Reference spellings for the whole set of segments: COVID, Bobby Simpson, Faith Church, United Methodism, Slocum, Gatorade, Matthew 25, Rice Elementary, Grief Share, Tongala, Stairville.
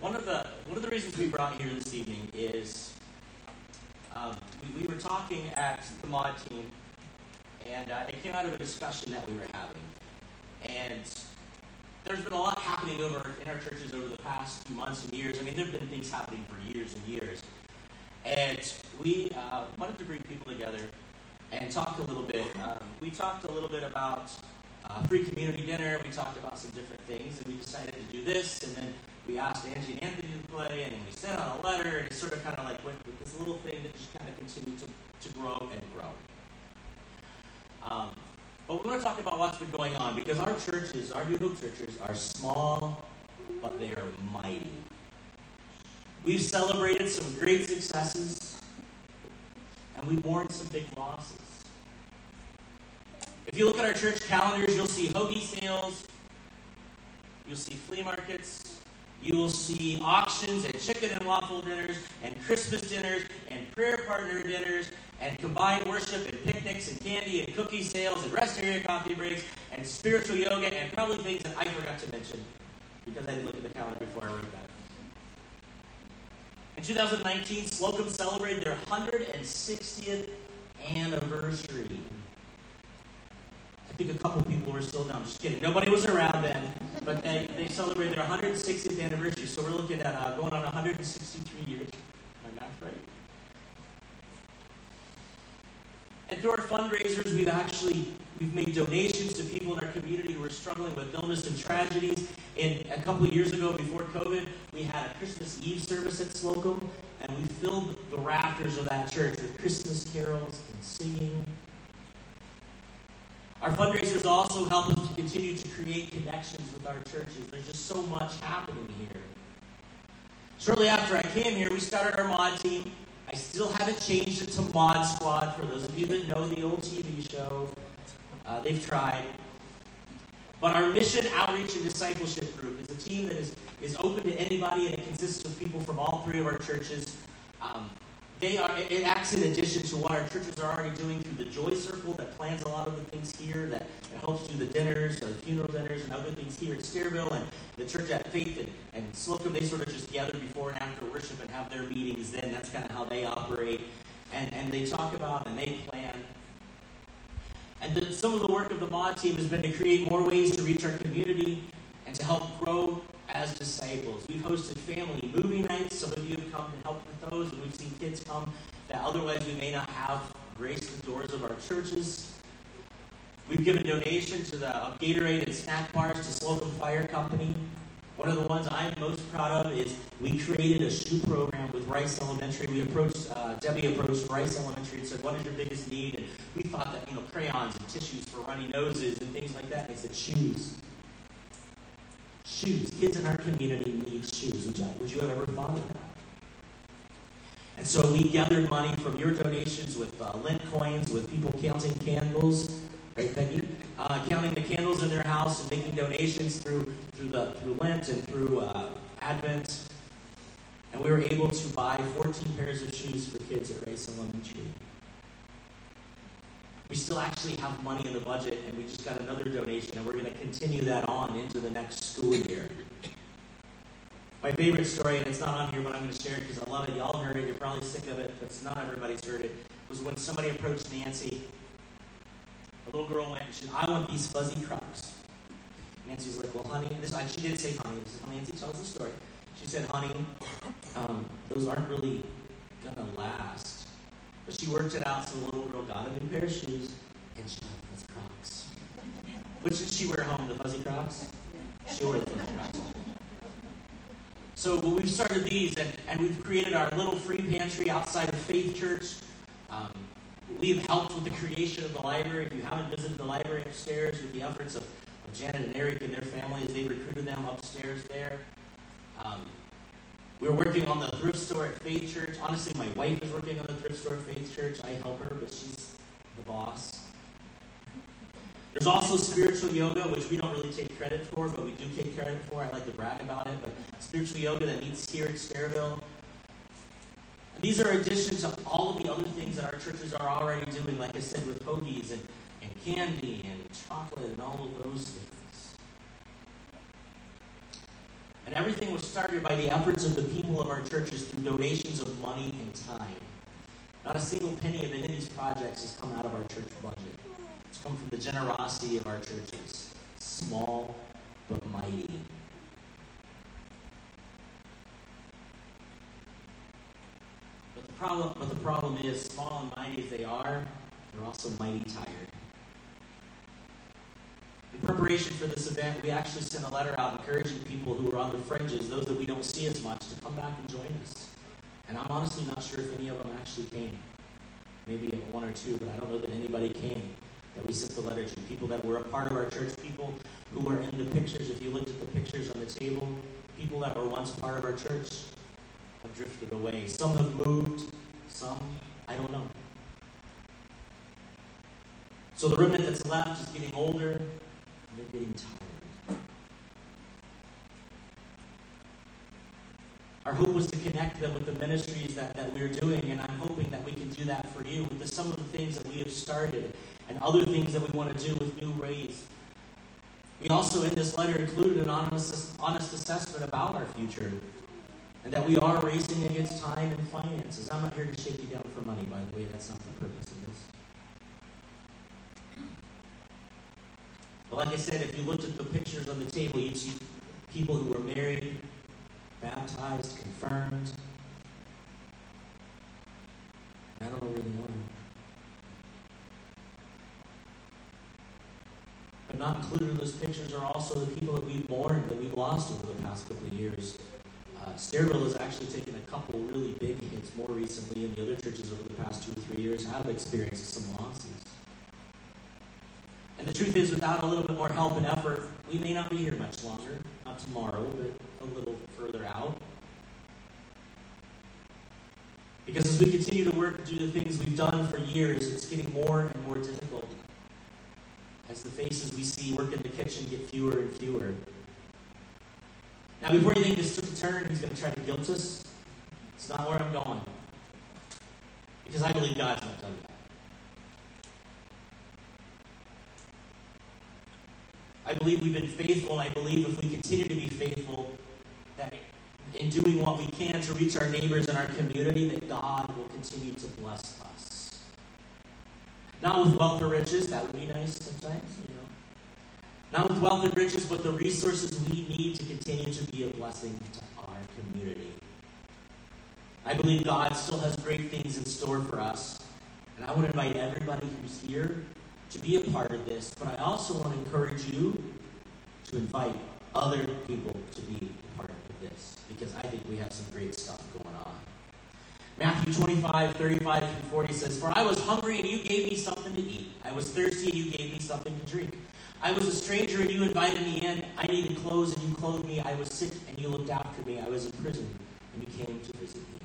One of the reasons we brought you here this evening is we were talking at the mod team, and it came out of a discussion that we were having. And there's been a lot happening in our churches over the past few months and years. I mean, there have been things happening for years and years. And we wanted to bring people together and talk a little bit. We talked a little bit about free community dinner. We talked about some different things, and we decided to do this. And then we asked Angie and Anthony to play, and then we sent out a letter. And it sort of kind of like went with this little thing that just kind of continued to grow and grow. But we want to talk about what's been going on, because our churches, our new hope churches, are small, but they are mighty. We've celebrated some great successes, and we've mourned some big losses. If you look at our church calendars, you'll see hoagie sales, you'll see flea markets, you'll see auctions and chicken and waffle dinners and Christmas dinners and prayer partner dinners and combined worship and picnics and candy and cookie sales and rest area coffee breaks and spiritual yoga and probably things that I forgot to mention because I didn't look at the calendar before I wrote that. In 2019, Slocum celebrated their 160th anniversary. I think a couple people were still down. Just kidding. Nobody was around then. But they celebrated their 160th anniversary. So we're looking at going on 163 years. My math right? And through our fundraisers, we've made donations to people in our community who are struggling with illness and tragedies. And a couple of years ago, before COVID, we had a Christmas Eve service at Slocum, and we filled the rafters of that church with Christmas carols and singing. Our fundraisers also help us to continue to create connections with our churches. There's just so much happening here. Shortly after I came here, we started our mod team. I still haven't changed it to Mod Squad, for those of you that know the old TV show. They've tried. But our mission, outreach, and discipleship group is a team that is open to anybody, and it consists of people from all three of our churches. It acts in addition to what our churches are already doing through the Joy Circle that plans a lot of the things here, that helps do the dinners, or the funeral dinners, and other things here at Stairville, and the Church at Faith and Slocum. They sort of just gather before and after worship and have their meetings then. That's kind of how they operate. And they talk about and they plan. And then some of the work of the mod team has been to create more ways to reach our community and to help grow as disciples. We've hosted family movie nights. Some of you have come to help with those, and we've seen kids come that otherwise we may not have graced the doors of our churches. We've given donations to the Gatorade and snack bars to Slocum Fire Company. One of the ones I'm most proud of is we created a shoe program with Rice Elementary. Debbie approached Rice Elementary and said, "What is your biggest need?" And we thought that, crayons and tissues for runny noses and things like that. And they said, "Shoes." Shoes. Kids in our community need shoes. Would you have ever thought of that? And so we gathered money from your donations with lint coins, with people counting candles. Right, Peggy? Counting the candles in their house and making donations through Lent and through Advent. And we were able to buy 14 pairs of shoes for kids at Rice Elementary. We still actually have money in the budget, and we just got another donation, and we're going to continue that on into the next school year. My favorite story, and it's not on here, but I'm going to share it because I love it. Y'all heard it. You're probably sick of it, but not everybody's heard it. Was when somebody approached Nancy. A little girl went and she said, "I want these fuzzy Crocs." Nancy was like, "Well, honey," she didn't say honey. This is Nancy tells the story. She said, "Honey, those aren't really gonna last." But she worked it out, so the little girl got a new pair of shoes and she got those Crocs. Which did she wear home? The fuzzy Crocs? She wore the fuzzy Crocs. So we've started these, and we've created our little free pantry outside of Faith Church. We've helped with the creation of the library. If you haven't visited the library upstairs, with the efforts of Janet and Eric and their family as they recruited them upstairs there. We're working on the thrift store at Faith Church. Honestly, my wife is working on the thrift store at Faith Church. I help her, but she's the boss. There's also spiritual yoga, which we don't really take credit for, but we do take credit for. I like to brag about it. But spiritual yoga that meets here at Stairville. These are additions to all of the other things that our churches are already doing, like I said, with hoagies and candy and chocolate and all of those things. And everything was started by the efforts of the people of our churches through donations of money and time. Not a single penny of any of these projects has come out of our church budget. It's come from the generosity of our churches. Small but mighty. But the problem is, small and mighty as they are, they're also mighty tired. In preparation for this event, we actually sent a letter out encouraging people who are on the fringes, those that we don't see as much, to come back and join us. And I'm honestly not sure if any of them actually came. Maybe one or two, but I don't know that anybody came that we sent the letter to. People that were a part of our church, people who were in the pictures, if you looked at the pictures on the table, people that were once part of our church have drifted away. Some have moved, some, I don't know. So the remnant that's left is getting older, and they're getting tired. Our hope was to connect them with the ministries that we're doing, and I'm hoping that we can do that for you with some of the things that we have started and other things that we want to do with new ways. We also, in this letter, included an honest assessment about our future and that we are racing against time and finances. I'm not here to shake you down for money, by the way. That's not the purpose of this. But like I said, if you looked at the pictures on the table, you'd see people who were married, baptized, confirmed. I don't really know. But not included in those pictures are also the people that we've mourned, that we've lost over the past couple of years. Stairville has actually taken a couple really big hits more recently, and the other churches over the past 2 or 3 years have experienced some losses. And the truth is, without a little bit more help and effort, we may not be here much longer. Not tomorrow, but a little further out. Because as we continue to work and do the things we've done for years, it's getting more and more difficult. As the faces we see work in the kitchen get fewer and fewer. Now, before you think this took a turn, he's going to try to guilt us. It's not where I'm going. Because I believe God's not done that. I believe we've been faithful, and I believe if we continue to be faithful, that in doing what we can to reach our neighbors and our community, that God will continue to bless us. Not with wealth or riches, that would be nice sometimes, you know. Not with wealth and riches, but the resources we need to continue to be a blessing to our community. I believe God still has great things in store for us. And I want to invite everybody who's here to be a part of this. But I also want to encourage you to invite other people to be a part of this. Because I think we have some great stuff going on. Matthew 25, 35 through 40 says, "For I was hungry, and you gave me something to eat. I was thirsty, and you gave me something to drink. I was a stranger, and you invited me in. I needed clothes, and you clothed me. I was sick, and you looked after me. I was in prison, and you came to visit me."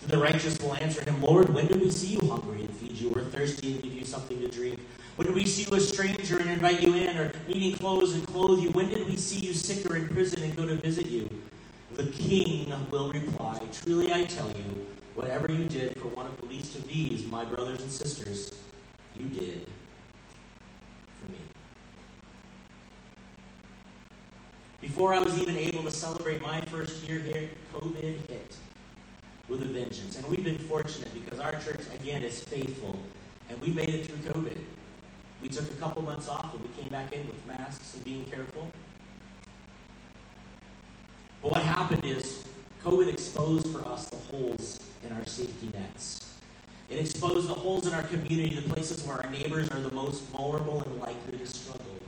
Then the righteous will answer him, "Lord, when did we see you hungry and feed you, or thirsty and give you something to drink? When did we see you a stranger and invite you in, or needing clothes and clothe you? When did we see you sick or in prison and go to visit you?" The king will reply, "Truly I tell you, whatever you did for one of the least of these, my brothers and sisters, you did for me." Before I was even able to celebrate my first year here, COVID hit with a vengeance. And we've been fortunate because our church, again, is faithful. And we made it through COVID. We took a couple months off and we came back in with masks and being careful. But what happened is COVID exposed for us the holes in our safety nets. It exposed the holes in our community, the places where our neighbors are the most vulnerable and likely to struggle.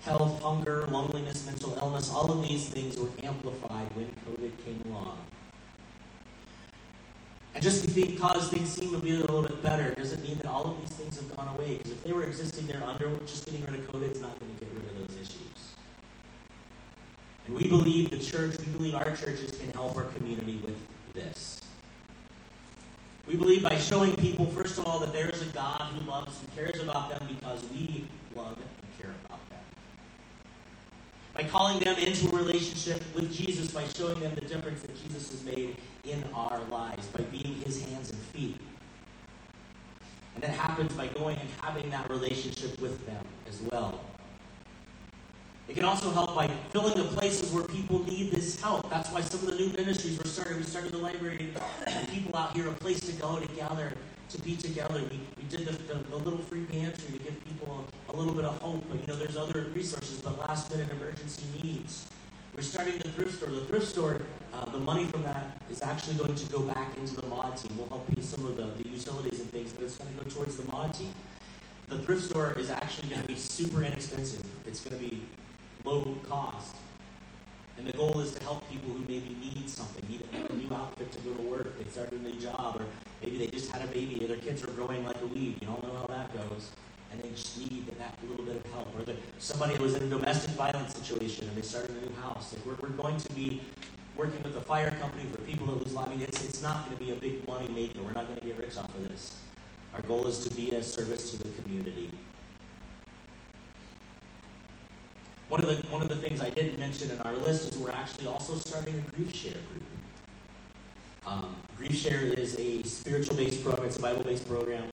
Health, hunger, loneliness, mental illness, all of these things were amplified when COVID came along. And just because things seem to be a little bit better doesn't mean that all of these things have gone away. Because if they were existing there under, just getting rid of COVID is not going to get rid of those issues. And we believe our churches can help our community with this. We believe by showing people, first of all, that there is a God who loves and cares about them because we love and care about them. By calling them into a relationship with Jesus, by showing them the difference that Jesus has made in our lives, by being his hands and feet. And that happens by going and having that relationship with them as well. It can also help by filling the places where people need this help. That's why some of the new ministries were started. We started the library to give people out here a place to go to gather, to be together. We did the little free pantry to give people a little bit of hope. But, you know, there's other resources, but last-minute emergency needs. We're starting the thrift store. The thrift store, the money from that is actually going to go back into the mod team. We'll help you with some of the utilities and things, but it's going to go towards the mod team. The thrift store is actually going to be super inexpensive. It's going to be low cost. And the goal is to help people who maybe need something, need a new outfit to go to work, they started a new job, or maybe they just had a baby, or their kids are growing like a weed. You all know how that goes. And they just need that little bit of help. Or somebody was in a domestic violence situation and they started a new house. Like we're going to be working with a fire company for people that lose lives. I mean, it's not going to be a big money maker. We're not going to get rich off of this. Our goal is to be a service to the community. One of the things I didn't mention in our list is we're actually also starting a Grief Share group. Grief Share is a spiritual-based program. It's a Bible-based program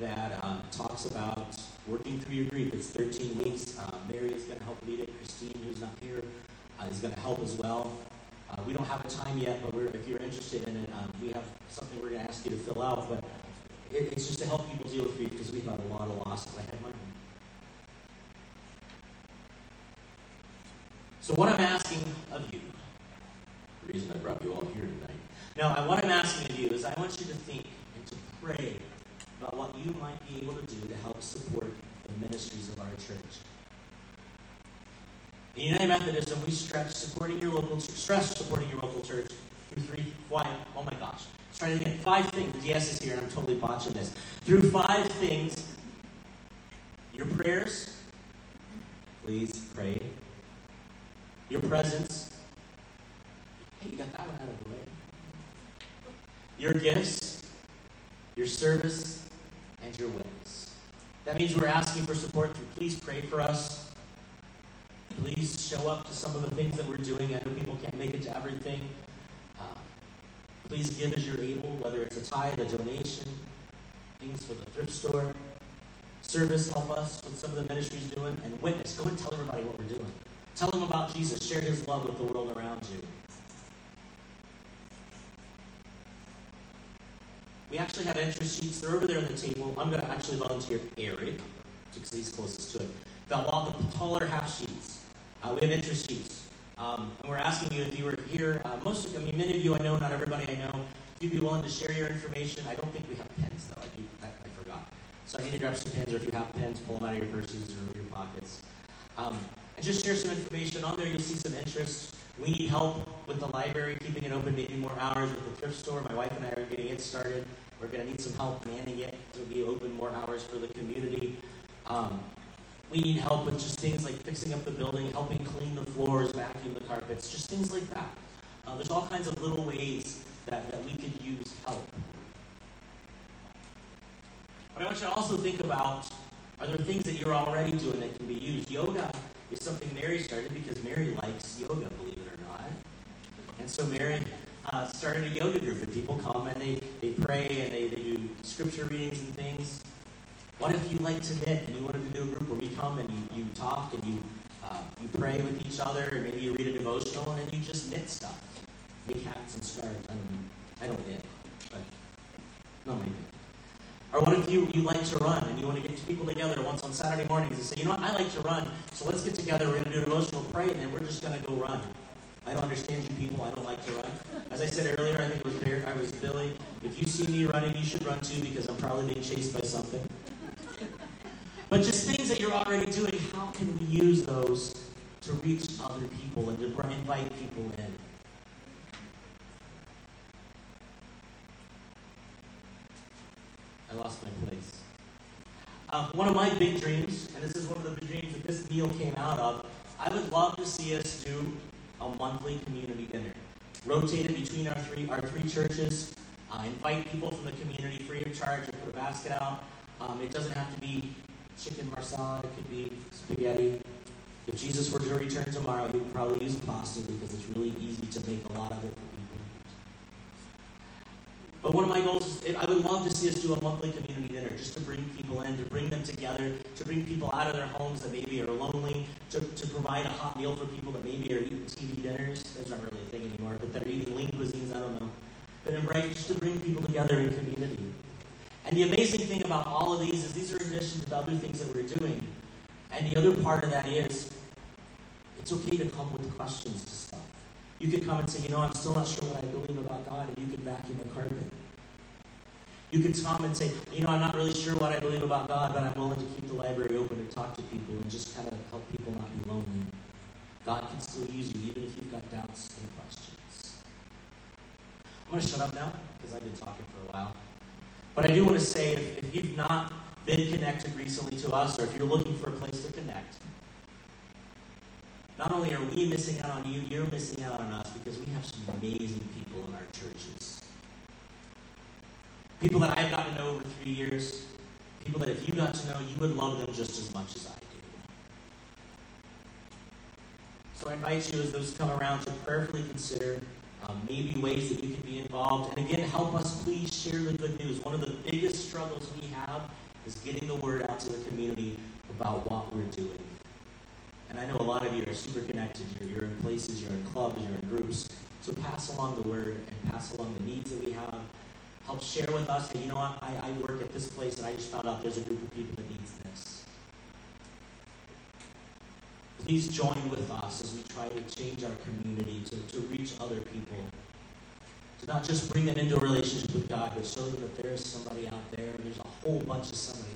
that talks about working through your grief. It's 13 weeks. Mary is going to help lead it. Christine, who's not here, is going to help as well. We don't have a time yet, but if you're interested in it, we have something we're going to ask you to fill out. But it's just to help people deal with grief because we've had a lot of losses. I had mine. So what I'm asking of you, the reason I brought you all here tonight. Now, what I'm asking of you is I want you to think and to pray about what you might be able to do to help support the ministries of our church. In United Methodism, we stress supporting your local church through five things. Yes is here, and I'm totally botching this. Through five things, your prayers, please pray. Your presence. Hey, you got that one out of the way. Your gifts, your service, and your witness. That means we're asking for support through please pray for us. Please show up to some of the things that we're doing. I know people can't make it to everything. Please give as you're able, whether it's a tithe, a donation, things for the thrift store. Service, help us with some of the ministries doing. And witness, go and tell everybody what we're doing. Tell them about Jesus. Share his love with the world around you. We actually have interest sheets. They're over there on the table. I'm going to actually volunteer Eric, because he's closest to it. The taller half sheets. We have interest sheets. And we're asking you if you were here. Many of you I know, not everybody I know. If you'd be willing to share your information. I don't think we have pens, though. I forgot. So I need to grab some pens, or if you have pens, pull them out of your purses or your pockets. And just share some information. On there you'll see some interest. We need help with the library, keeping it open, maybe more hours with the thrift store. My wife and I are getting it started. We're going to need some help manning it so it'll be open more hours for the community. We need help with just things like fixing up the building, helping clean the floors, vacuum the carpets, just things like that. There's all kinds of little ways that we could use help. But I want you to also think about, are there things that you're already doing that can be used? Yoga is something Mary started because Mary likes yoga, believe it or not. And so Mary started a yoga group, and people come and they pray and they do scripture readings and things. What if you like to knit and you wanted to do a group where we come and you talk and you pray with each other, and maybe you read a devotional and then you just knit stuff. Make hats and scarves. I don't knit, but no, maybe. Or what if you like to run and you want to get people together once on Saturday mornings and say, you know what, I like to run, so let's get together, we're going to do an emotional prayer, and then we're just going to go run. I don't understand you people, I don't like to run. As I said earlier, I think it was Derek, I was Billy. If you see me running, you should run too, because I'm probably being chased by something. But just things that you're already doing, how can we use those to reach other people and to invite people in? I lost my place. One of my big dreams, and this is one of the big dreams that this meal came out of, I would love to see us do a monthly community dinner. Rotated between our three churches. Invite people from the community free of charge. Or put a basket out. It doesn't have to be chicken marsala. It could be spaghetti. If Jesus were to return tomorrow, he would probably use pasta because it's really easy to make a lot of it. But one of my goals is I would love to see us do a monthly community dinner. just to bring people in, to bring them together, to bring people out of their homes that maybe are lonely, to provide a hot meal for people that maybe are eating TV dinners. That's not really a thing anymore, but they're eating lean cuisines, I don't know. But embrace, just to bring people together in community. And the amazing thing about all of these is these are in addition to the other things that we're doing. And the other part of that is it's okay to come with questions to stuff. You could come and say, I'm still not sure what I believe about God, and you could vacuum the carpet. You could come and say, I'm not really sure what I believe about God, but I'm willing to keep the library open and talk to people and just kind of help people not be lonely. God can still use you, even if you've got doubts and questions. I'm going to shut up now, because I've been talking for a while. But I do want to say, if you've not been connected recently to us, or if you're looking for a place to connect, not only are we missing out on you, you're missing out on us, because we have some amazing people in our churches. People that I've gotten to know over 3 years, people that if you got to know, you would love them just as much as I do. So I invite you, as those come around, to prayerfully consider maybe ways that you can be involved. And again, help us please share the good news. One of the biggest struggles we have is getting the word out to the community about what we're doing. And I know a lot of you are super connected. You're in places, you're in clubs, you're in groups. So pass along the word and pass along the needs that we have. Help share with us that, I work at this place and I just found out there's a group of people that needs this. Please join with us as we try to change our community to reach other people. To not just bring them into a relationship with God, but show them that there's somebody out there. There's a whole bunch of somebody